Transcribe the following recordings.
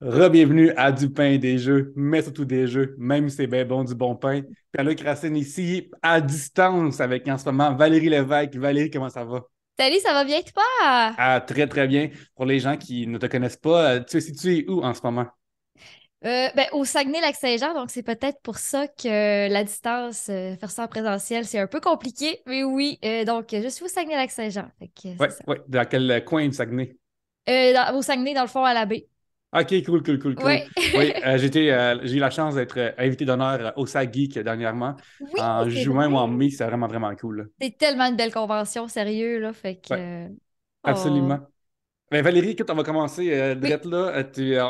Re-bienvenue à Du pain et des jeux, mais surtout des jeux, même si c'est bien bon, du bon pain. Puis Luc Racine ici, à distance, avec en ce moment Valérie Lévesque. Valérie, comment ça va? Salut, ça va bien toi? Ah, très, très bien. Pour les gens qui ne te connaissent pas, tu es situé où en ce moment? Au Saguenay-Lac-Saint-Jean, donc c'est peut-être pour ça que la distance, faire ça en présentiel, c'est un peu compliqué. Mais oui, donc je suis au Saguenay-Lac-Saint-Jean. Oui, dans quel coin du Saguenay? Au Saguenay, dans le fond, à la baie. OK, cool. Oui, j'ai eu la chance d'être invité d'honneur au Sag-Geek dernièrement, oui, en juin ou en mai, c'est vraiment, vraiment cool. Là. C'est tellement une belle convention, sérieux, là, fait que... Ouais. Absolument. Ben, Valérie, écoute, on va commencer direct là.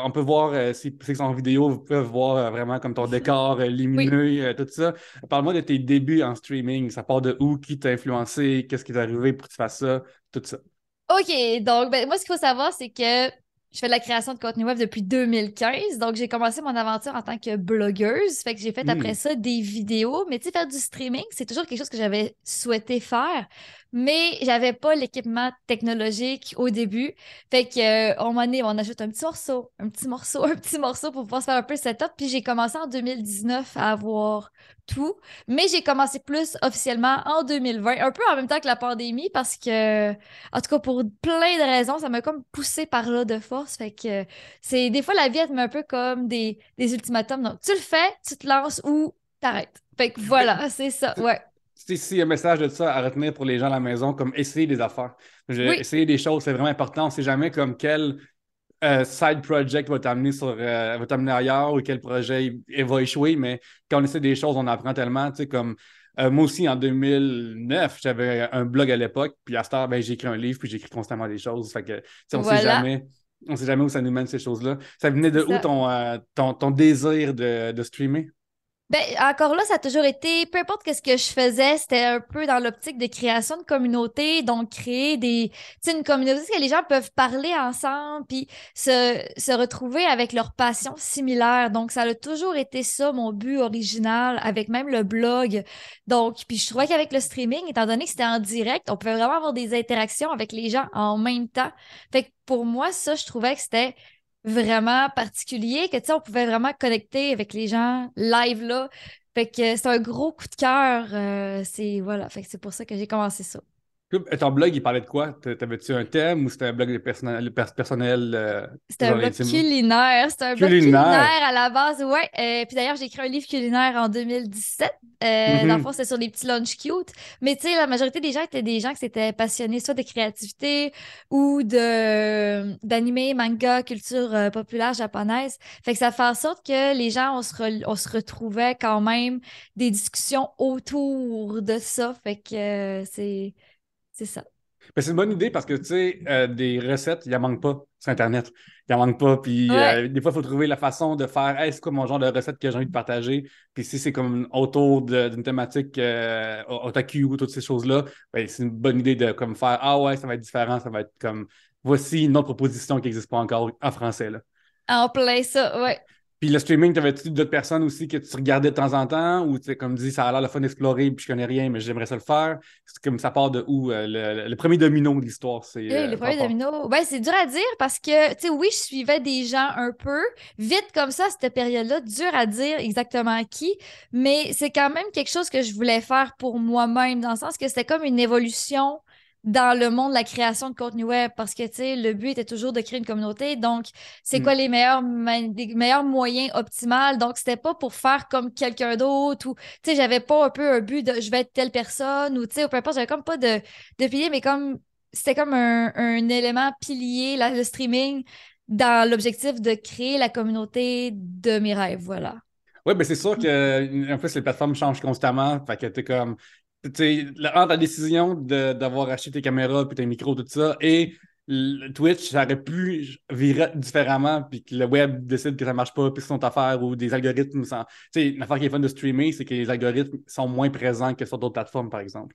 On peut voir, si c'est en vidéo, vous pouvez voir vraiment comme ton décor lumineux, tout ça. Parle-moi de tes débuts en streaming, ça part de où, qui t'a influencé, qu'est-ce qui t'est arrivé pour que tu fasses ça, tout ça. OK, donc moi, ce qu'il faut savoir, c'est que... Je fais de la création de contenu web depuis 2015, donc j'ai commencé mon aventure en tant que blogueuse, fait que j'ai fait après ça des vidéos, mais tu sais, faire du streaming, c'est toujours quelque chose que j'avais souhaité faire, mais j'avais pas l'équipement technologique au début, fait qu'on on ajoute un petit morceau pour pouvoir se faire un peu le setup, puis j'ai commencé en 2019 à avoir tout, mais j'ai commencé plus officiellement en 2020, un peu en même temps que la pandémie, parce que, en tout cas, pour plein de raisons, ça m'a comme poussé par là de force. Fait que c'est des fois la vie elle met un peu comme des ultimatums. Donc tu le fais, tu te lances ou t'arrêtes. Fait que voilà, c'est ça. Ouais. C'est un message de ça à retenir pour les gens à la maison, comme essayer des affaires. Essayer des choses, c'est vraiment important. On ne sait jamais comme quel side project va t'amener ailleurs ou quel projet il va échouer, mais quand on essaie des choses, on apprend tellement, tu sais, comme. Moi aussi, en 2009, j'avais un blog à l'époque, puis à cette heure, j'ai écrit un livre, puis j'écris constamment des choses. Fait que, on ne sait jamais où ça nous mène, ces choses-là. Ça venait de où ton désir de streamer? Ben, encore là, ça a toujours été, peu importe ce que je faisais, c'était un peu dans l'optique de création de communauté, donc créer une communauté où les gens peuvent parler ensemble puis se retrouver avec leurs passions similaires. Donc, ça a toujours été ça, mon but original, avec même le blog. Donc, puis je trouvais qu'avec le streaming, étant donné que c'était en direct, on pouvait vraiment avoir des interactions avec les gens en même temps. Fait que pour moi, ça, je trouvais que c'était... vraiment particulier, que tu sais, on pouvait vraiment connecter avec les gens live là. Fait que c'est un gros coup de cœur. Fait que c'est pour ça que j'ai commencé ça. Ton blog, il parlait de quoi? T'avais-tu un thème ou c'était un blog personnel? C'était un blog culinaire. C'était un blog culinaire à la base, ouais. Puis d'ailleurs, j'ai écrit un livre culinaire en 2017. Dans le fond, c'était sur des petits lunchs cute. Mais tu sais, la majorité des gens étaient des gens qui s'étaient passionnés soit de créativité ou d'animé, manga, culture populaire japonaise. Fait que ça fait en sorte que les gens, on se retrouvait quand même des discussions autour de ça. Fait que c'est ça. Mais c'est une bonne idée parce que, tu sais, des recettes, il n'en manque pas sur Internet. Il n'en manque pas. Puis des fois, il faut trouver la façon de faire « Hey, c'est quoi mon genre de recette que j'ai envie de partager? » Puis si c'est comme autour d'une thématique otaku ou toutes ces choses-là, ben, c'est une bonne idée de comme faire « Ah ouais, ça va être différent. Ça va être comme voici une autre proposition qui n'existe pas encore en français. » En plein ça, ouais. Puis le streaming, t'avais-tu d'autres personnes aussi que tu regardais de temps en temps ou tu sais, comme dit, ça a l'air le fun d'explorer puis je connais rien, mais j'aimerais ça le faire. C'est comme ça part de où? Le premier domino de l'histoire, c'est... Oui, le premier domino. Ben, c'est dur à dire parce que, tu sais, oui, je suivais des gens un peu vite comme ça, cette période-là, dur à dire exactement qui, mais c'est quand même quelque chose que je voulais faire pour moi-même dans le sens que c'était comme une évolution... dans le monde de la création de contenu web parce que, tu sais, le but était toujours de créer une communauté. Donc, c'est quoi les meilleurs moyens optimaux? Donc, c'était pas pour faire comme quelqu'un d'autre ou, tu sais, j'avais pas un peu un but de « je vais être telle personne » ou, tu sais, peu importe, j'avais comme pas de pilier, mais comme, c'était comme un élément pilier, le streaming, dans l'objectif de créer la communauté de mes rêves, voilà. Oui, bien, c'est sûr que, en plus, les plateformes changent constamment, fait que t'es comme... entre la décision d'avoir acheté tes caméras puis tes micros, tout ça, et Twitch, ça aurait pu virer différemment, puis que le web décide que ça marche pas, puis c'est son affaire, ou des algorithmes. Tu sais, l'affaire qui est fun de streamer, c'est que les algorithmes sont moins présents que sur d'autres plateformes, par exemple.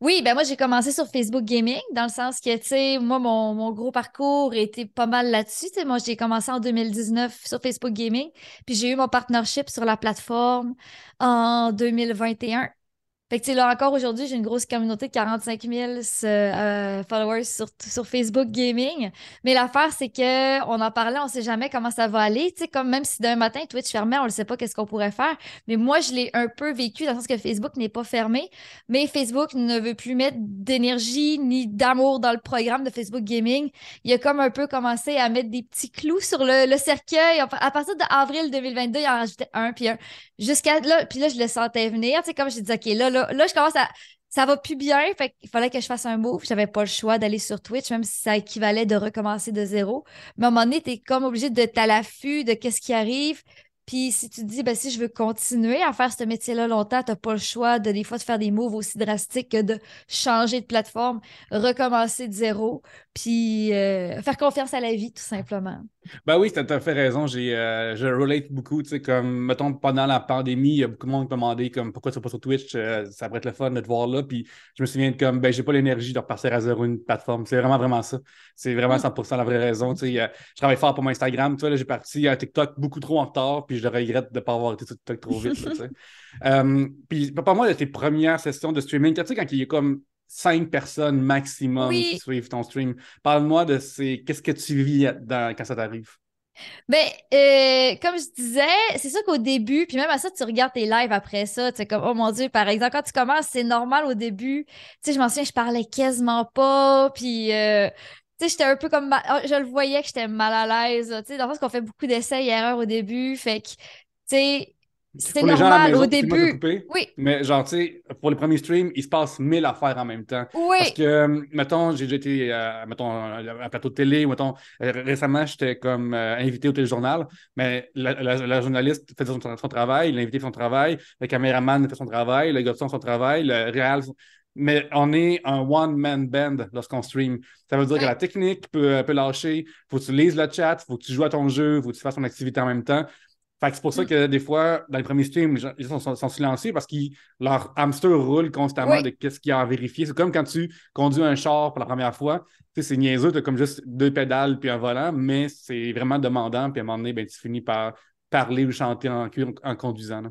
Oui, ben moi, j'ai commencé sur Facebook Gaming, dans le sens que, tu sais, moi, mon gros parcours était pas mal là-dessus. Tu sais, moi, j'ai commencé en 2019 sur Facebook Gaming, puis j'ai eu mon partnership sur la plateforme en 2021. Fait que tu sais, là encore aujourd'hui, j'ai une grosse communauté de 45 000 followers sur Facebook Gaming. Mais l'affaire, c'est que on en parlait, on sait jamais comment ça va aller. Tu sais, comme même si d'un matin, Twitch fermait, on ne sait pas qu'est-ce qu'on pourrait faire. Mais moi, je l'ai un peu vécu dans le sens que Facebook n'est pas fermé. Mais Facebook ne veut plus mettre d'énergie ni d'amour dans le programme de Facebook Gaming. Il a comme un peu commencé à mettre des petits clous sur le cercueil. À partir d'avril 2022, il en rajoutait un, puis un. Jusqu'à là, puis là, je le sentais venir. Tu sais, comme je disais, OK, là, je commence à... Ça va plus bien, fait qu'il fallait que je fasse un move. J'avais pas le choix d'aller sur Twitch, même si ça équivalait de recommencer de zéro. Mais à un moment donné, t'es comme obligé d'être à l'affût de qu'est-ce qui arrive. Puis si tu te dis, ben si je veux continuer à faire ce métier-là longtemps, t'as pas le choix de des fois de faire des moves aussi drastiques que de changer de plateforme, recommencer de zéro, puis faire confiance à la vie, tout simplement. Ben oui, t'as tout à fait raison. Je relate beaucoup, tu sais, comme, mettons, pendant la pandémie, il y a beaucoup de monde qui demandait comme, pourquoi tu n'es pas sur Twitch, ça pourrait être le fun de te voir là, puis je me souviens de comme, ben j'ai pas l'énergie de repartir à zéro une plateforme. C'est vraiment ça. C'est vraiment 100% la vraie raison, tu sais. Je travaille fort pour mon Instagram, tu vois, là, j'ai parti à TikTok beaucoup trop en retard, puis je regrette de ne pas avoir été sur TikTok trop vite. Là, puis, parle-moi de tes premières sessions de streaming. Tu sais, quand il y a comme 5 personnes maximum qui suivent ton stream, parle-moi de qu'est-ce que tu vis quand ça t'arrive? Ben, comme je disais, c'est sûr qu'au début, puis même à ça, tu regardes tes lives après ça, tu sais, comme, oh mon Dieu, par exemple, quand tu commences, c'est normal au début. Tu sais, je m'en souviens, je parlais quasiment pas, puis... Tu sais, j'étais un peu comme... Je le voyais que j'étais mal à l'aise. Tu sais, dans le sens qu'on fait beaucoup d'essais et erreurs au début. Fait que, tu sais, c'est normal au début. Oui. Mais genre, tu sais, pour les premiers streams, il se passe 1000 affaires en même temps. Oui. Parce que, mettons, j'ai déjà été à un plateau de télé. Mettons, récemment, j'étais comme invité au téléjournal. Mais la journaliste faisait son travail, l'invité fait son travail, le caméraman fait son travail, le gars fait son travail, le réal... Mais on est un one-man band lorsqu'on stream. Ça veut dire que la technique peut lâcher. Faut que tu lises le chat, faut que tu joues à ton jeu, faut que tu fasses ton activité en même temps. Fait que c'est pour ça que des fois, dans les premiers streams, les gens sont silencieux parce que leur hamster roule constamment de qu'est-ce qu'il y a à vérifier. C'est comme quand tu conduis un char pour la première fois. Tu sais, c'est niaiseux, t'as comme juste 2 pédales puis un volant, mais c'est vraiment demandant. Puis à un moment donné, ben, tu finis par parler ou chanter en conduisant. Là.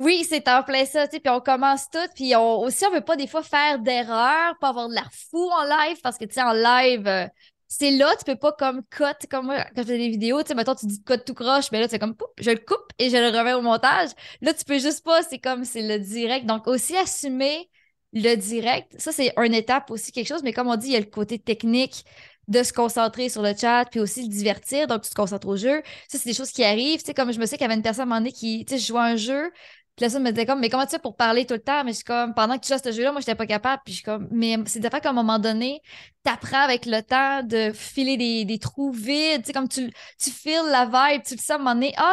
Oui, c'est en plein ça, tu sais, puis on commence tout, puis on veut pas des fois faire d'erreurs, pas avoir de l'air fou en live, parce que tu sais, en live, c'est là, tu peux pas comme cut, comme moi, quand je fais des vidéos, tu sais, mettons, tu dis cut tout croche, mais là, c'est comme, pouf, je le coupe et je le remets au montage. Là, tu peux juste pas, c'est comme, c'est le direct. Donc, aussi assumer le direct, ça, c'est une étape aussi, quelque chose, mais comme on dit, il y a le côté technique, de se concentrer sur le chat, puis aussi le divertir, donc tu te concentres au jeu. Ça, c'est des choses qui arrivent, tu sais, comme je me sais qu'il y avait une personne à un moment donné qui, tu sais, je jouais à un jeu, puis là, ça me disait comme, mais comment tu fais pour parler tout le temps? Mais je suis comme, pendant que tu joues à ce jeu-là, moi, j'étais pas capable. Puis je suis comme, mais c'est des fois qu'à un moment donné, t'apprends avec le temps de filer des trous vides. Tu sais, comme tu files la vibe, tu le sens à un moment donné. On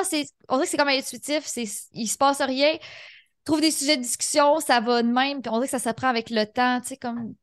dirait que c'est comme intuitif, il se passe rien. Trouve des sujets de discussion, ça va de même. Puis on dirait que ça s'apprend avec le temps, tu sais, comme...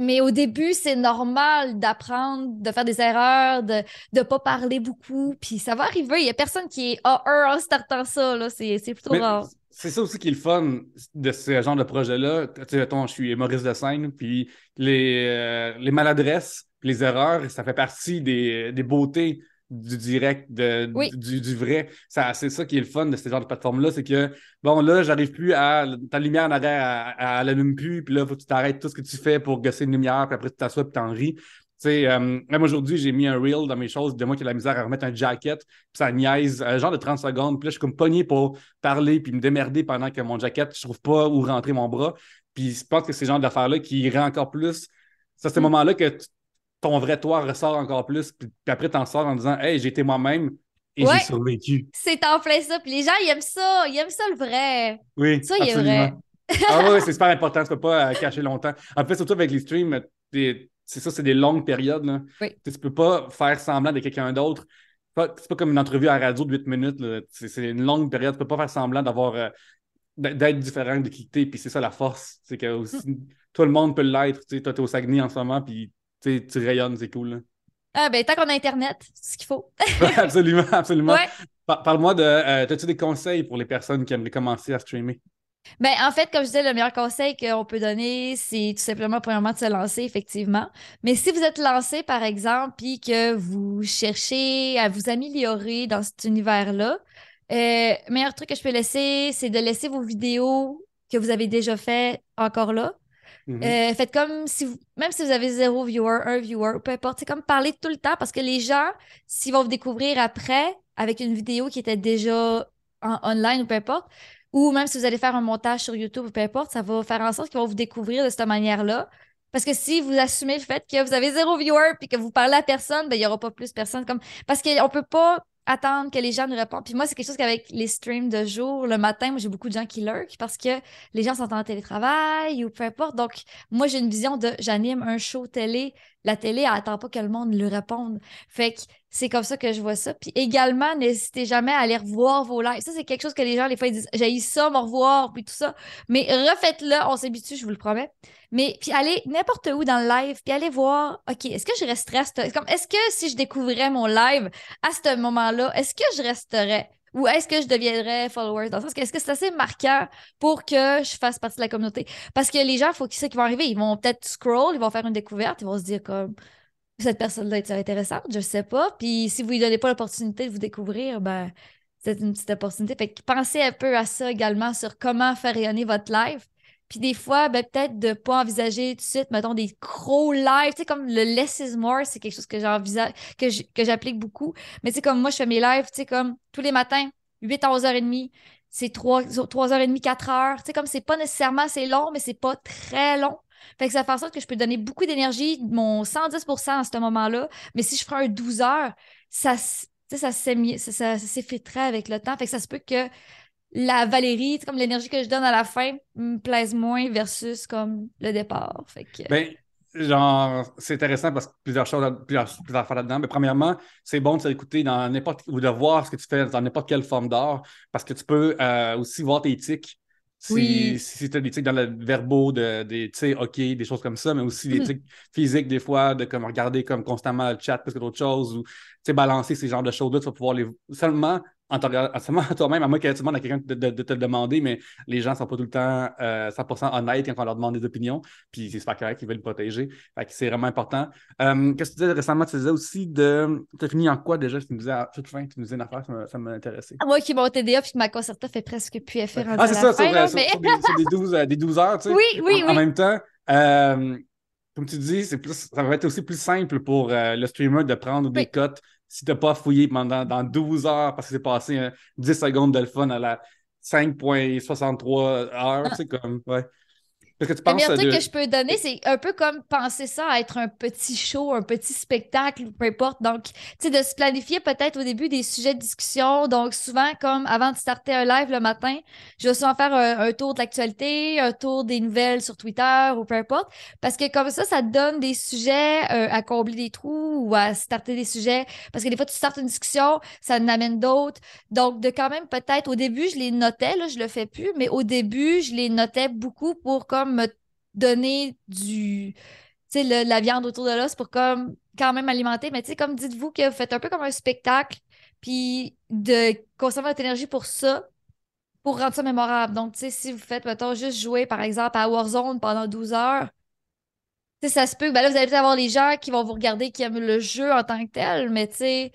Mais au début, c'est normal d'apprendre, de faire des erreurs, de ne pas parler beaucoup. Puis ça va arriver. Il n'y a personne qui est A1 en startant ça. Là. C'est plutôt rare. C'est ça aussi qui est le fun de ce genre de projet-là. Tu sais, je suis humoriste de scène, puis les maladresses, les erreurs, ça fait partie des beautés du direct, du vrai. C'est ça qui est le fun de ce genre de plateforme-là, c'est que, bon, là, j'arrive plus à... Ta lumière en arrière, elle n'allume plus, puis là, faut que tu t'arrêtes tout ce que tu fais pour gosser une lumière, puis après, tu t'assois, puis t'en ris. Tu sais, même aujourd'hui, j'ai mis un reel dans mes choses, de moi qui ai la misère à remettre un jacket, puis ça niaise, genre de 30 secondes, puis là, je suis comme pogné pour parler, puis me démerder pendant que mon jacket, je trouve pas où rentrer mon bras. Puis je pense que c'est le genre d'affaires-là qui rend encore plus... Ça, c'est ce moment-là que... ton vrai toi ressort encore plus, puis après t'en sors en disant « Hey, j'ai été moi-même et j'ai survécu. » C'est en plein ça, puis les gens, ils aiment ça le vrai. Oui, ça, absolument. Il est vrai. Ah oui, c'est super important, tu peux pas cacher longtemps. En fait, surtout avec les streams, c'est ça, c'est des longues périodes. Là. Oui. Tu peux pas faire semblant de quelqu'un d'autre. C'est pas comme une entrevue à la radio de 8 minutes, là. C'est une longue période, tu peux pas faire semblant d'être différent, de quitter, puis c'est ça la force. C'est que aussi, tout le monde peut l'être, tu sais, toi t'es au Saguenay en ce moment, puis tu rayonnes, c'est cool. Là. Ah ben tant qu'on a Internet, c'est ce qu'il faut. Absolument, absolument. Ouais. Parle-moi de... as-tu des conseils pour les personnes qui aimeraient commencer à streamer? Ben, en fait, comme je disais, le meilleur conseil qu'on peut donner, c'est tout simplement, premièrement, de se lancer, effectivement. Mais si vous êtes lancé, par exemple, puis que vous cherchez à vous améliorer dans cet univers-là, le meilleur truc que je peux laisser, c'est de laisser vos vidéos que vous avez déjà fait encore là. Mm-hmm. Faites comme si vous, même si vous avez 0 viewer, 1 viewer, peu importe, c'est comme parler tout le temps parce que les gens, s'ils vont vous découvrir après avec une vidéo qui était déjà online ou peu importe, ou même si vous allez faire un montage sur YouTube ou peu importe, ça va faire en sorte qu'ils vont vous découvrir de cette manière-là. Parce que si vous assumez le fait que vous avez 0 viewer puis que vous parlez à personne, ben il n'y aura pas plus personne. Comme... Parce qu'on peut pas attendre que les gens nous répondent. Puis moi, c'est quelque chose qu'avec les streams de jour, le matin, moi, j'ai beaucoup de gens qui lurkent parce que les gens sont en télétravail ou peu importe. Donc, moi, j'ai une vision de j'anime un show télé. La télé, elle attend pas que le monde lui réponde. Fait que c'est comme ça que je vois ça. Puis également, n'hésitez jamais à aller revoir vos lives. Ça, c'est quelque chose que les gens, les fois, ils disent « J'ai eu ça, me revoir », puis tout ça. Mais refaites-le, on s'habitue, je vous le promets. Mais puis allez n'importe où dans le live, puis allez voir « OK, est-ce que je resterais à ce... » Comme, est-ce que si je découvrais mon live à ce moment-là, est-ce que je resterais? Ou est-ce que je deviendrais follower? Dans le sens que est-ce que c'est assez marquant pour que je fasse partie de la communauté? Parce que les gens, il faut qu'ils sachent qu'ils vont arriver. Ils vont peut-être scroll, ils vont faire une découverte, ils vont se dire comme... Cette personne-là est intéressante, je ne sais pas. Puis si vous ne lui donnez pas l'opportunité de vous découvrir, ben c'est une petite opportunité. Fait que pensez un peu à ça également sur comment faire rayonner votre live. Puis des fois, ben, peut-être de ne pas envisager tout de suite, mettons, des gros lives. Tu sais, comme le less is more, c'est quelque chose que j'envisage, que j'applique beaucoup. Mais tu sais, comme moi, je fais mes lives, tu sais, comme tous les matins, 8 à 11h30. C'est 3h30, 4h. Tu sais, comme c'est pas nécessairement, c'est long, mais c'est pas très long. Fait que ça fait en sorte que je peux donner beaucoup d'énergie, mon 110% à ce moment-là. Mais si je ferais un 12 heures, ça s'effriterait avec le temps. Fait que ça se peut que la Valérie, comme l'énergie que je donne à la fin, me plaise moins versus comme le départ. Fait que... Ben, genre, c'est intéressant parce que plusieurs choses, plusieurs affaires là-dedans. Mais premièrement, c'est bon de s'écouter dans n'importe ou de voir ce que tu fais dans n'importe quelle forme d'art parce que tu peux aussi voir tes tics. Si tu as des tics dans le verbo, des choses comme ça, mais aussi des tics physiques, des fois, de comme regarder comme constamment le chat plus que d'autres choses, ou balancer ces genres de choses-là, tu vas pouvoir les seulement en toi-même, à moins que tu demandes à quelqu'un de te le demander, mais les gens ne sont pas tout le temps 100% honnêtes quand on leur demande des opinions, puis c'est super correct, ils veulent le protéger. Fait que c'est vraiment important. Qu'est-ce que tu disais récemment? Tu disais aussi de... Tu as fini en quoi déjà? Tu me disais à toute fin, tu me disais une affaire, ça m'a intéressé. Moi qui mon TDA puis que ma concerta fait presque plus effet en c'est ça, sur des 12 heures, tu sais. Oui. En même temps, comme tu dis, ça va être aussi plus simple pour le streamer de prendre des cotes si tu n'as pas fouillé pendant 12 heures parce que c'est passé 10 secondes de le fun à la 5.63 heures, c'est comme, ouais. Parce que tu penses le meilleur truc que je peux donner, c'est un peu comme penser ça à être un petit show, un petit spectacle, peu importe. Donc, tu sais, de se planifier peut-être au début des sujets de discussion. Donc, souvent, comme avant de starter un live le matin, je vais souvent faire un tour de l'actualité, un tour des nouvelles sur Twitter ou peu importe. Parce que comme ça, ça te donne des sujets à combler des trous ou à starter des sujets. Parce que des fois, tu startes une discussion, ça en amène d'autres. Donc, de quand même peut-être, au début, je les notais, là, je le fais plus, mais au début, je les notais beaucoup pour comme me donner de la viande autour de l'os pour comme quand même alimenter. Mais tu sais, comme dites-vous que vous faites un peu comme un spectacle, puis de consommer votre énergie pour ça, pour rendre ça mémorable. Donc, tu sais, si vous faites, mettons, juste jouer, par exemple, à Warzone pendant 12 heures, tu sais, ça se peut que là, vous allez peut-être avoir les gens qui vont vous regarder, qui aiment le jeu en tant que tel, mais tu sais...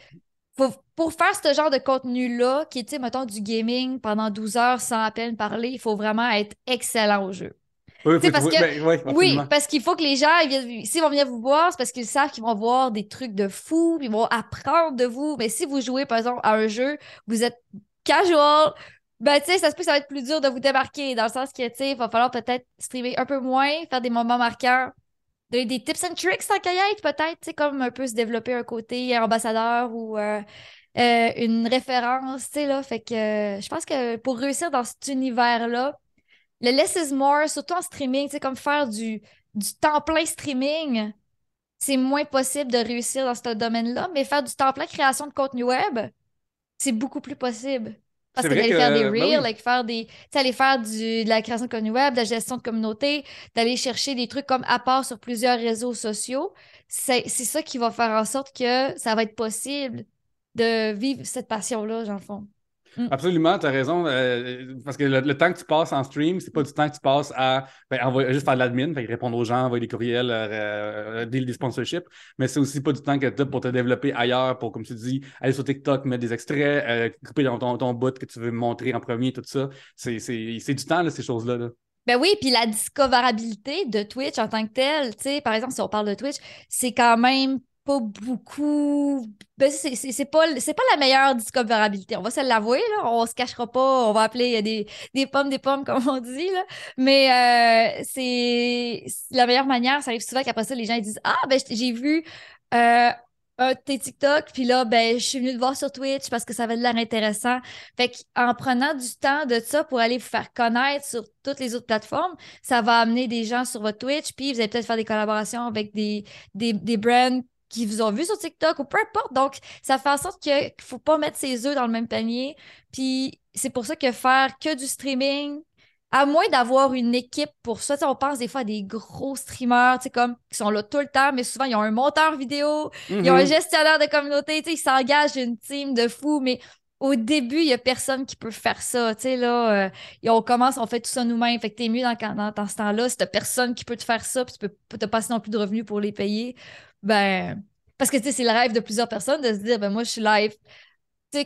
Pour faire ce genre de contenu-là, qui est, tu sais, mettons, du gaming pendant 12 heures sans à peine parler, il faut vraiment être excellent au jeu. Parce qu'il faut que les gens, s'ils vont venir vous voir, c'est parce qu'ils savent qu'ils vont voir des trucs de fou, ils vont apprendre de vous. Mais si vous jouez, par exemple, à un jeu, vous êtes casual, ben, tu sais, ça se peut que ça va être plus dur de vous démarquer, dans le sens que, tu sais, il va falloir peut-être streamer un peu moins, faire des moments marquants. Des tips and tricks en kayak, peut-être, tu sais, comme un peu se développer un côté ambassadeur ou une référence, tu sais, là. Fait que je pense que pour réussir dans cet univers-là, le less is more, surtout en streaming, tu sais, comme faire du temps plein streaming, c'est moins possible de réussir dans ce domaine-là, mais faire du temps plein création de contenu web, c'est beaucoup plus possible. Parce que d'aller faire des reels, aller faire de la création de contenu web, de la gestion de communauté, d'aller chercher des trucs comme apport sur plusieurs réseaux sociaux, c'est ça qui va faire en sorte que ça va être possible de vivre cette passion-là, dans le fond. Absolument, tu as raison. Parce que le temps que tu passes en stream, c'est pas du temps que tu passes à juste faire de l'admin, répondre aux gens, envoyer des courriels, des sponsorships, mais c'est aussi pas du temps que tu as pour te développer ailleurs, pour, comme tu dis, aller sur TikTok, mettre des extraits, couper dans ton bout que tu veux montrer en premier, tout ça. C'est du temps, là, ces choses-là. Là. Ben oui, puis la discoverabilité de Twitch en tant que telle, tu sais, par exemple, si on parle de Twitch, c'est quand même pas beaucoup... Ben, c'est pas la meilleure discoverabilité, on va se l'avouer, là, on se cachera pas, on va appeler des pommes, comme on dit, là. Mais c'est la meilleure manière, ça arrive souvent qu'après ça, les gens ils disent « Ah, ben j'ai vu... un de tes TikTok, puis là, ben, je suis venue le voir sur Twitch parce que ça avait de l'air intéressant. » Fait qu'en prenant du temps de ça pour aller vous faire connaître sur toutes les autres plateformes, ça va amener des gens sur votre Twitch, puis vous allez peut-être faire des collaborations avec des brands qui vous ont vu sur TikTok ou peu importe. Donc, ça fait en sorte qu'il ne faut pas mettre ses œufs dans le même panier. Puis, c'est pour ça que faire que du streaming... À moins d'avoir une équipe pour ça. T'sais, on pense des fois à des gros streamers comme, qui sont là tout le temps, mais souvent, ils ont un monteur vidéo, ils ont un gestionnaire de communauté, ils s'engagent une team de fous, mais au début, il n'y a personne qui peut faire ça. Là, et on commence, on fait tout ça nous-mêmes. Fait que t'es mieux dans ce temps-là. Si t'as personne qui peut te faire ça, puis tu peux te passer non plus de revenus pour les payer, ben parce que c'est le rêve de plusieurs personnes de se dire, ben moi, je suis live.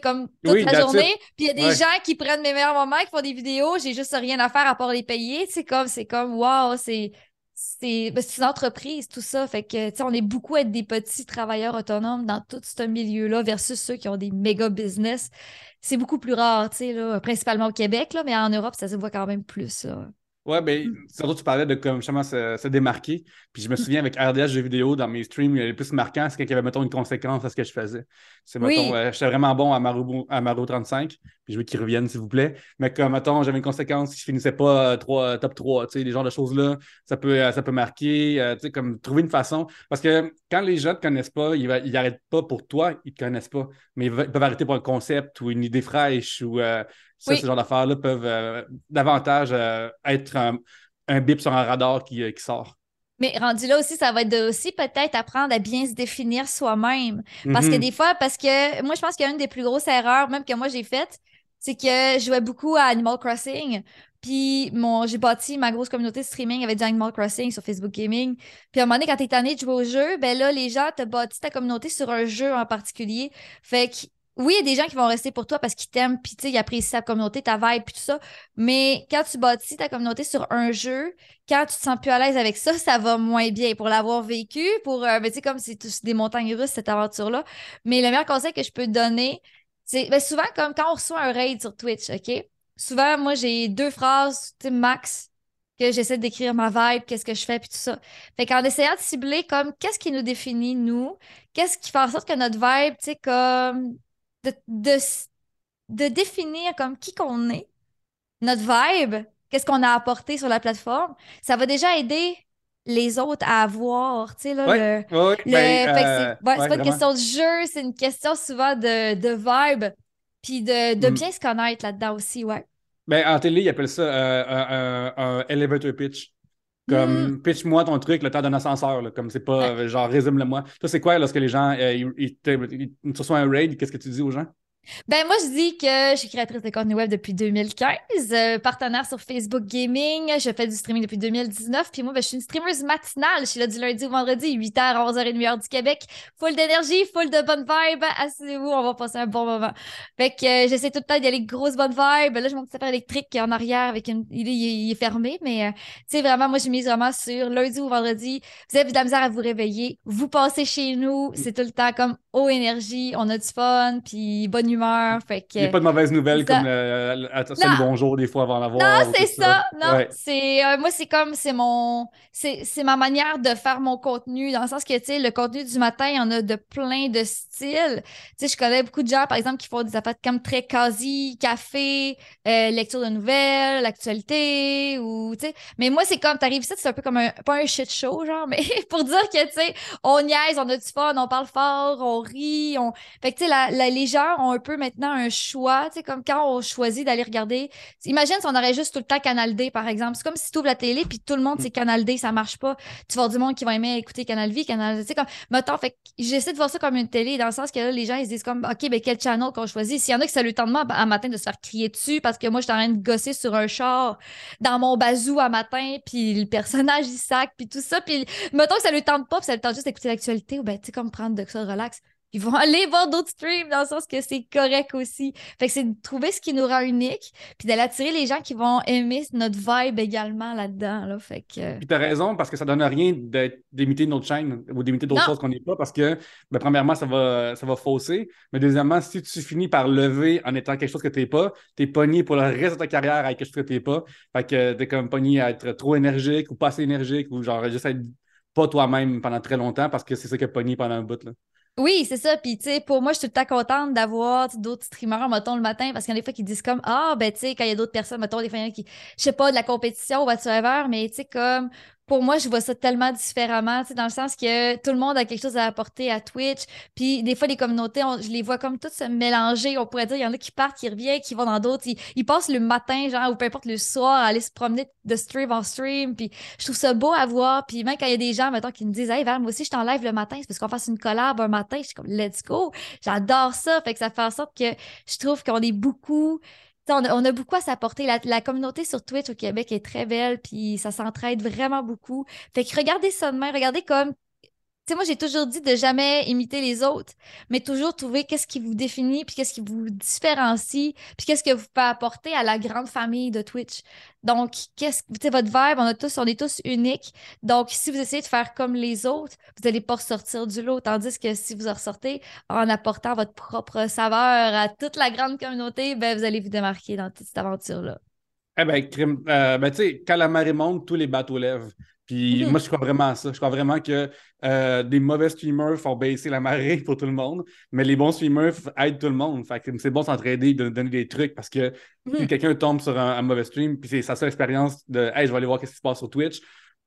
Comme toute la journée, puis il y a des gens qui prennent mes meilleurs moments, qui font des vidéos, j'ai juste rien à faire à part les payer, c'est comme wow, c'est une entreprise, tout ça, fait que, tu sais, on est beaucoup à être des petits travailleurs autonomes dans tout ce milieu-là versus ceux qui ont des méga business, c'est beaucoup plus rare, tu sais, là, principalement au Québec, là, mais en Europe, ça se voit quand même plus, là. Oui, bien, surtout, tu parlais de comme justement se démarquer. Puis je me souviens, avec RDS Jeux vidéo, dans mes streams, le plus marquant, c'est qu'il y avait, mettons, une conséquence à ce que je faisais. C'est, mettons, j'étais vraiment bon à Mario 35, puis je veux qu'il revienne, s'il vous plaît. Mais comme, mettons, j'avais une conséquence si je finissais pas top 3, tu sais, les genres de choses-là, ça peut marquer, tu sais, comme trouver une façon. Parce que quand les gens te connaissent pas, ils n'arrêtent pas pour toi, ils te connaissent pas. Mais ils peuvent arrêter pour un concept ou une idée fraîche ou... ce genre d'affaires-là peuvent davantage être un bip sur un radar qui sort. Mais rendu là aussi, ça va être aussi peut-être apprendre à bien se définir soi-même. Parce que des fois, moi, je pense qu'il y a une des plus grosses erreurs, même que moi, j'ai faite, c'est que je jouais beaucoup à Animal Crossing. Puis j'ai bâti ma grosse communauté de streaming avec du Animal Crossing sur Facebook Gaming. Puis à un moment donné, quand t'es tanné de jouer au jeu, ben là, les gens te bâtissent ta communauté sur un jeu en particulier. Fait que oui, il y a des gens qui vont rester pour toi parce qu'ils t'aiment, puis ils apprécient ta communauté, ta vibe, puis tout ça. Mais quand tu bâtis ta communauté sur un jeu, quand tu te sens plus à l'aise avec ça, ça va moins bien pour l'avoir vécu, tu sais, comme c'est des montagnes russes, cette aventure-là. Mais le meilleur conseil que je peux te donner, c'est souvent comme quand on reçoit un raid sur Twitch, OK? Souvent, moi, j'ai 2 phrases, tu sais, max, que j'essaie de décrire ma vibe, qu'est-ce que je fais, puis tout ça. Fait qu'en essayant de cibler comme qu'est-ce qui nous définit, nous, qu'est-ce qui fait en sorte que notre vibe, tu sais, comme... De définir comme qui qu'on est, notre vibe, qu'est-ce qu'on a apporté sur la plateforme, ça va déjà aider les autres à avoir, tu sais, là, c'est pas une question de jeu, c'est une question souvent de vibe, puis de bien se connaître là-dedans aussi, ouais. Ben, en télé, ils appellent ça un elevator pitch. Comme pitch-moi ton truc le temps d'un ascenseur, là, comme c'est pas genre résume-le-moi. Toi, c'est quoi lorsque les gens ils te reçoivent un raid, qu'est-ce que tu dis aux gens? Ben moi, je dis que je suis créatrice de contenu web depuis 2015, partenaire sur Facebook Gaming, je fais du streaming depuis 2019, puis moi, ben, je suis une streameuse matinale, je suis là du lundi au vendredi, 8h à 11h30 du Québec, full d'énergie, full de bonnes vibes, asseyez-vous, on va passer un bon moment. Fait que j'essaie tout le temps d'y aller grosse bonne vibe, là, j'ai mon petit sapin électrique qui est en arrière, avec il est fermé, mais tu sais, vraiment, moi, je mise vraiment sur lundi au vendredi, vous avez de la misère à vous réveiller, vous passez chez nous, c'est tout le temps comme haut énergie, on a du fun, puis bonne humeur. Fait que, il n'y a pas de mauvaises nouvelles comme le bonjour des fois avant l'avoir. Non, c'est ça. Non, c'est, moi, c'est comme, c'est ma manière de faire mon contenu, dans le sens que, tu sais, le contenu du matin, il y en a de plein de styles. Tu sais, je connais beaucoup de gens, par exemple, qui font des affaires comme très quasi, café, lecture de nouvelles, l'actualité, ou, tu sais. Mais moi, c'est comme, t'arrives ici, c'est un peu comme pas un shit show, genre, mais pour dire que, tu sais, on niaise, on a du fun, on parle fort, on rit. Fait que tu sais, les gens ont un peu maintenant un choix, tu sais, comme quand on choisit d'aller regarder. Imagine si on aurait juste tout le temps Canal D, par exemple. C'est comme si tu ouvres la télé puis tout le monde, c'est Canal D, ça marche pas. Tu vas avoir du monde qui va aimer écouter Canal V, Canal... Tu sais, comme... Mettons, fait que j'essaie de voir ça comme une télé, dans le sens que là, les gens, ils se disent comme, OK, ben quel channel qu'on choisit? S'il y en a qui ça lui tente à matin de se faire crier dessus parce que moi, je suis en train de gosser sur un char dans mon bazou à matin, puis le personnage, il sac, puis tout ça, puis mettons que ça lui tente pas, puis ça lui tente juste d'écouter l'actualité, ou ben, tu sais, comme prendre de ça, relax. Ils vont aller voir d'autres streams dans le sens que c'est correct aussi. Fait que c'est de trouver ce qui nous rend unique, puis d'aller attirer les gens qui vont aimer notre vibe également là-dedans. Là. Fait que... Puis t'as raison, parce que ça donne rien d'imiter notre chaîne ou d'imiter d'autres choses qu'on n'est pas, parce que, ben, premièrement, ça va fausser. Mais deuxièmement, si tu finis par lever en étant quelque chose que t'es pas, t'es pogné pour le reste de ta carrière avec quelque chose que t'es pas. Fait que t'es comme pogné à être trop énergique ou pas assez énergique ou genre juste être pas toi-même pendant très longtemps, parce que c'est ça qui a pogné pendant un bout, là. Oui, c'est ça. Puis, tu sais, pour moi, je suis tout le temps contente d'avoir d'autres streamers, mettons, le matin, parce qu'il y a des fois qui disent comme, ben, tu sais, quand il y a d'autres personnes, mettons, des fois, qui, je sais pas, de la compétition ou whatsoever, mais tu sais, comme, pour moi, je vois ça tellement différemment, tu sais, dans le sens que tout le monde a quelque chose à apporter à Twitch. Puis, des fois, les communautés, je les vois comme toutes se mélanger. On pourrait dire, il y en a qui partent, qui reviennent, qui vont dans d'autres. Ils passent le matin, genre, ou peu importe, le soir, à aller se promener de stream en stream. Puis, je trouve ça beau à voir. Puis, même quand il y a des gens, mettons, qui me disent, hey, Val, moi aussi, je t'enlève le matin, c'est parce qu'on fasse une collab un matin. Je suis comme, let's go. J'adore ça. Fait que ça fait en sorte que je trouve qu'on est beaucoup... On a beaucoup à s'apporter. La communauté sur Twitch au Québec est très belle, puis ça s'entraide vraiment beaucoup. Fait que regardez ça de même. Regardez comme... Tu sais, moi, j'ai toujours dit de jamais imiter les autres, mais toujours trouver qu'est-ce qui vous définit, puis qu'est-ce qui vous différencie, puis qu'est-ce que vous pouvez apporter à la grande famille de Twitch. Donc, votre vibe, on est tous uniques. Donc, si vous essayez de faire comme les autres, vous n'allez pas ressortir du lot. Tandis que si vous en ressortez en apportant votre propre saveur à toute la grande communauté, ben, vous allez vous démarquer dans toute cette aventure-là. Eh bien, tu sais, quand la marée monte, tous les bateaux lèvent. Puis moi, je crois vraiment à ça. Je crois vraiment que des mauvais streamers font baisser la marée pour tout le monde, mais les bons streamers aident tout le monde. Fait que c'est bon s'entraider, de donner des trucs, parce que si quelqu'un tombe sur un mauvais stream, puis c'est sa seule expérience de « Hey, je vais aller voir ce qui se passe sur Twitch »,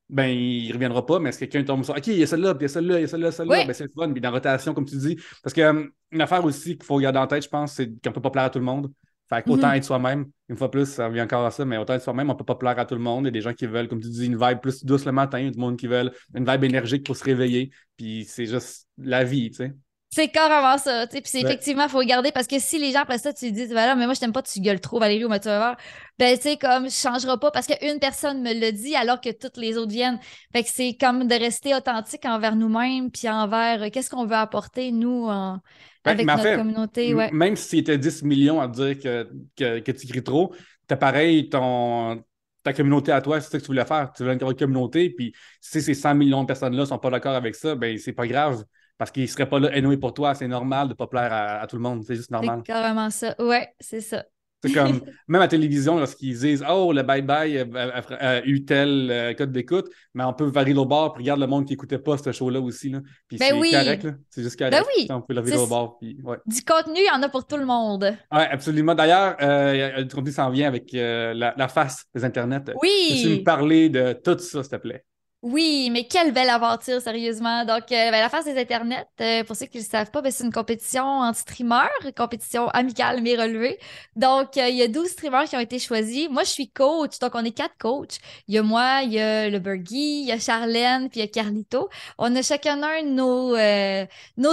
ben il reviendra pas, mais si quelqu'un tombe sur « OK, il y a celle-là, puis il y a celle-là, il y a celle-là, celle-là oui. », ben c'est le fun. Puis dans la rotation, comme tu dis, parce que une affaire aussi qu'il faut garder en tête, je pense, c'est qu'on peut pas plaire à tout le monde. Fait qu'autant être soi-même, une fois plus, ça revient encore à ça, mais autant être soi-même, on peut pas plaire à tout le monde. Il y a des gens qui veulent, comme tu dis, une vibe plus douce le matin, il y a du monde qui veulent une vibe énergique pour se réveiller, puis c'est juste la vie, tu sais. C'est carrément ça, tu sais, puis c'est effectivement, faut regarder, parce que si les gens après ça, tu dis, ben là, mais moi, je t'aime pas, tu gueules trop, Valérie, ou mais tu vas voir, ben, tu sais, comme, je changera pas parce qu'une personne me le dit alors que toutes les autres viennent. Fait que c'est comme de rester authentique envers nous-mêmes, puis envers qu'est-ce qu'on veut apporter, nous, avec notre communauté, ouais. Même si c'était 10 millions à dire que tu cries trop, t'as pareil, ta communauté à toi, c'est ça que tu voulais faire, tu voulais une communauté, puis si ces 100 millions de personnes-là sont pas d'accord avec ça, ben, c'est pas grave. Parce qu'ils ne seraient pas là anyway pour toi, c'est normal de ne pas plaire à tout le monde, c'est juste normal. C'est carrément ça, ouais, c'est ça. C'est comme, même à la télévision, lorsqu'ils disent « Oh, le bye-bye a eu tel code d'écoute », mais on peut varier le bord, puis regarde le monde qui n'écoutait pas ce show-là aussi. Là. Puis ben c'est correct, c'est juste correct. Ben oui. On peut le varier le bord. Puis, ouais. Du contenu, il y en a pour tout le monde. Oui, absolument. D'ailleurs, Trumpy s'en vient avec la face des Internet. Oui! Peux-tu me parler de tout ça, s'il te plaît? Oui, mais quelle belle aventure, sérieusement. Donc, la face des Internets, pour ceux qui ne le savent pas, c'est une compétition entre streamers, compétition amicale mais relevée. Donc, il y a 12 streamers qui ont été choisis. Moi, je suis coach, donc on est 4 coachs. Il y a moi, il y a le Burgie, il y a Charlène, puis il y a Carlito. On a chacun un de nos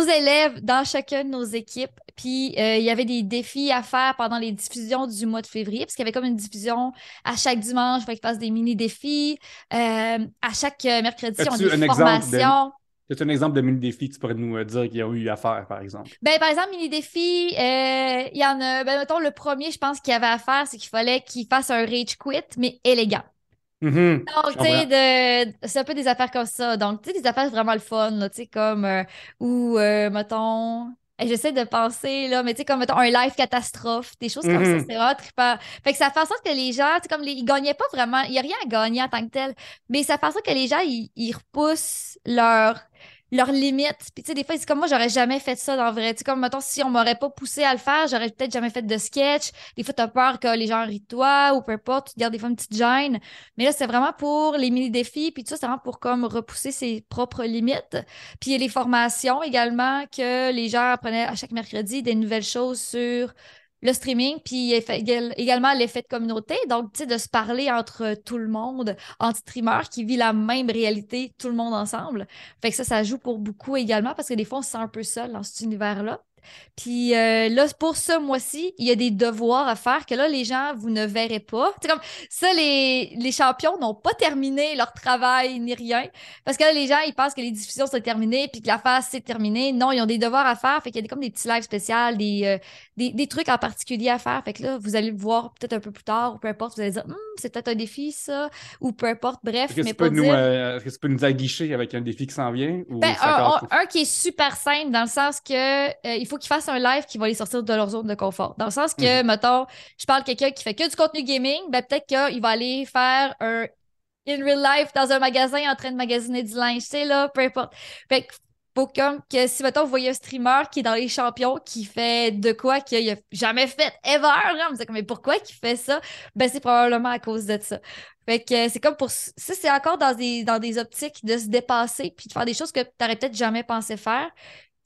élèves dans chacune de nos équipes. Puis, il y avait des défis à faire pendant les diffusions du mois de février, parce qu'il y avait comme une diffusion à chaque dimanche, il fallait qu'ils fassent des mini-défis. À chaque mercredi, on a des formations. C'est un exemple de mini-défi que tu pourrais nous dire qu'il y a eu à faire, par exemple. Ben, par exemple, mini-défi, il y en a, ben, mettons, le premier, je pense, qu'il y avait à faire, c'est qu'il fallait qu'il fasse un rage quit, mais élégant. Donc, tu sais, c'est un peu des affaires comme ça. Donc, tu sais, des affaires vraiment le fun, tu sais, comme, mettons... J'essaie de penser, là, mais tu sais, comme, mettons, un live catastrophe, des choses comme ça, c'est vraiment trippant. Fait que ça fait en sorte que les gens, tu sais, comme, ils gagnaient pas vraiment, il n'y a rien à gagner en tant que tel, mais ça fait en sorte que les gens, ils repoussent leur... leurs limites. Puis tu sais, des fois, c'est comme moi, j'aurais jamais fait ça dans le vrai. Tu sais, comme, mettons, si on m'aurait pas poussé à le faire, j'aurais peut-être jamais fait de sketch. Des fois, t'as peur que les gens rient de toi ou peu importe, tu te gardes des fois une petite gêne. Mais là, c'est vraiment pour les mini-défis. Puis tout ça, c'est vraiment pour comme repousser ses propres limites. Puis il y a les formations également que les gens apprenaient à chaque mercredi des nouvelles choses sur le streaming, puis également l'effet de communauté. Donc, tu sais, de se parler entre tout le monde, entre streamers qui vit la même réalité, tout le monde ensemble. Fait que ça joue pour beaucoup également, parce que des fois, on se sent un peu seul dans cet univers-là. Puis là, pour ce mois-ci, il y a des devoirs à faire que là, les gens, vous ne verrez pas. C'est comme ça, les champions n'ont pas terminé leur travail ni rien. Parce que là, les gens, ils pensent que les diffusions sont terminées puis que la phase, c'est terminée. Non, ils ont des devoirs à faire. Fait qu'il y a comme des petits lives spéciaux, des trucs en particulier à faire. Fait que là, vous allez le voir peut-être un peu plus tard ou peu importe. Vous allez dire, c'est peut-être un défi, ça. Ou peu importe, bref. Est-ce que tu peux nous aguicher avec un défi qui s'en vient? Ou ben, un qui est super simple dans le sens que il faut qu'ils fassent un live qui va les sortir de leur zone de confort. Dans le sens que, mettons, je parle de quelqu'un qui fait que du contenu gaming, ben peut-être qu'il va aller faire un in real life dans un magasin en train de magasiner du linge, tu sais, là, peu importe. Fait que, faut comme que si, mettons, vous voyez un streamer qui est dans les champions, qui fait de quoi qu'il a jamais fait ever, hein, vous dites, mais pourquoi qu'il fait ça? Ben, c'est probablement à cause de ça. Fait que c'est comme pour... Ça, c'est encore dans des optiques de se dépasser puis de faire des choses que t'aurais peut-être jamais pensé faire.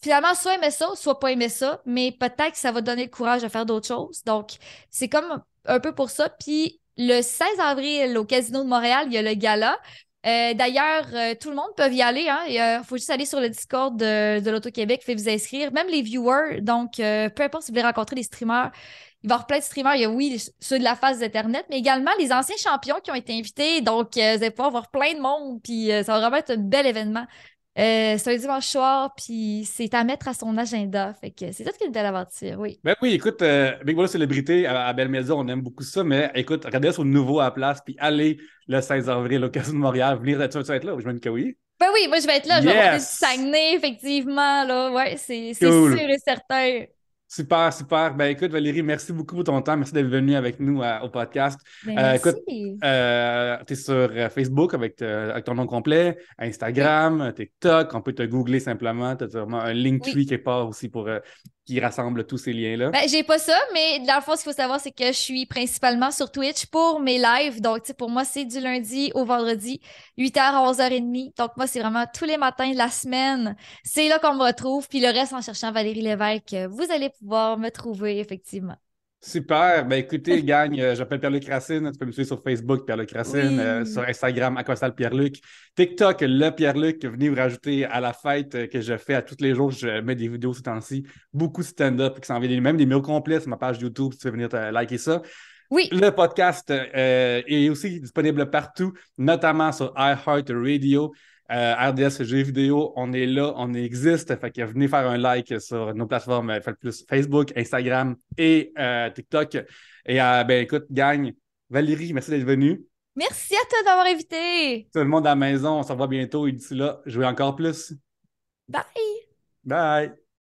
Finalement, soit aimer ça, soit pas aimer ça, mais peut-être que ça va donner le courage de faire d'autres choses. Donc, c'est comme un peu pour ça. Puis, le 16 avril, au Casino de Montréal, il y a le gala. D'ailleurs, tout le monde peut y aller. Hein. Il faut juste aller sur le Discord de Loto-Québec, faites vous inscrire. Même les viewers, donc peu importe si vous voulez rencontrer des streamers, il va y avoir plein de streamers. Il y a, oui, ceux de la phase d'Internet, mais également les anciens champions qui ont été invités. Donc, vous allez pouvoir voir plein de monde. Puis, ça va vraiment être un bel événement. C'est un dimanche soir, puis c'est à mettre à son agenda. Fait que c'est peut-être une belle aventure, oui. Ben oui, écoute, Big Brother Célébrité à Belle-Maison, on aime beaucoup ça, mais écoute, regardez au nouveau à la place, puis allez le 16 avril au Casino de Montréal, venir, tu vas être là, je me dis que oui. Ben oui, moi je vais être là, yes! Je vais parler du Saguenay, effectivement, là, ouais, c'est cool. Sûr et certain. Super, super. Ben écoute, Valérie, merci beaucoup pour ton temps. Merci d'être venue avec nous au podcast. Ben, merci. Écoute, t'es sur Facebook avec ton nom complet, Instagram, oui. TikTok. On peut te googler simplement. T'as vraiment un Linktree qui est part aussi pour... qui rassemble tous ces liens-là. Ben, j'ai pas ça, mais dans le fond, ce qu'il faut savoir, c'est que je suis principalement sur Twitch pour mes lives. Donc, tu sais, pour moi, c'est du lundi au vendredi, 8h à 11h30. Donc, moi, c'est vraiment tous les matins de la semaine. C'est là qu'on me retrouve. Puis le reste, en cherchant Valérie Lévesque, vous allez pouvoir me trouver, effectivement. Super. Ben, écoutez, gang, j'appelle Pierre-Luc Racine. Tu peux me suivre sur Facebook, Pierre-Luc Racine, sur Instagram, @ Pierre-Luc. TikTok, le Pierre-Luc. Venez vous rajouter à la fête que je fais à tous les jours. Je mets des vidéos ce temps-ci. Beaucoup de stand-up qui s'en viennent. Même des vidéos complètes sur ma page YouTube si tu veux venir liker ça. Oui. Le podcast est aussi disponible partout, notamment sur iHeartRadio. RDS Jeux vidéo, on est là, on existe. Fait que venez faire un like sur nos plateformes plus Facebook, Instagram et TikTok. Et ben écoute, gang, Valérie, merci d'être venue. Merci à toi d'avoir invité. Tout le monde à la maison, on se revoit bientôt et d'ici là, jouez encore plus. Bye! Bye!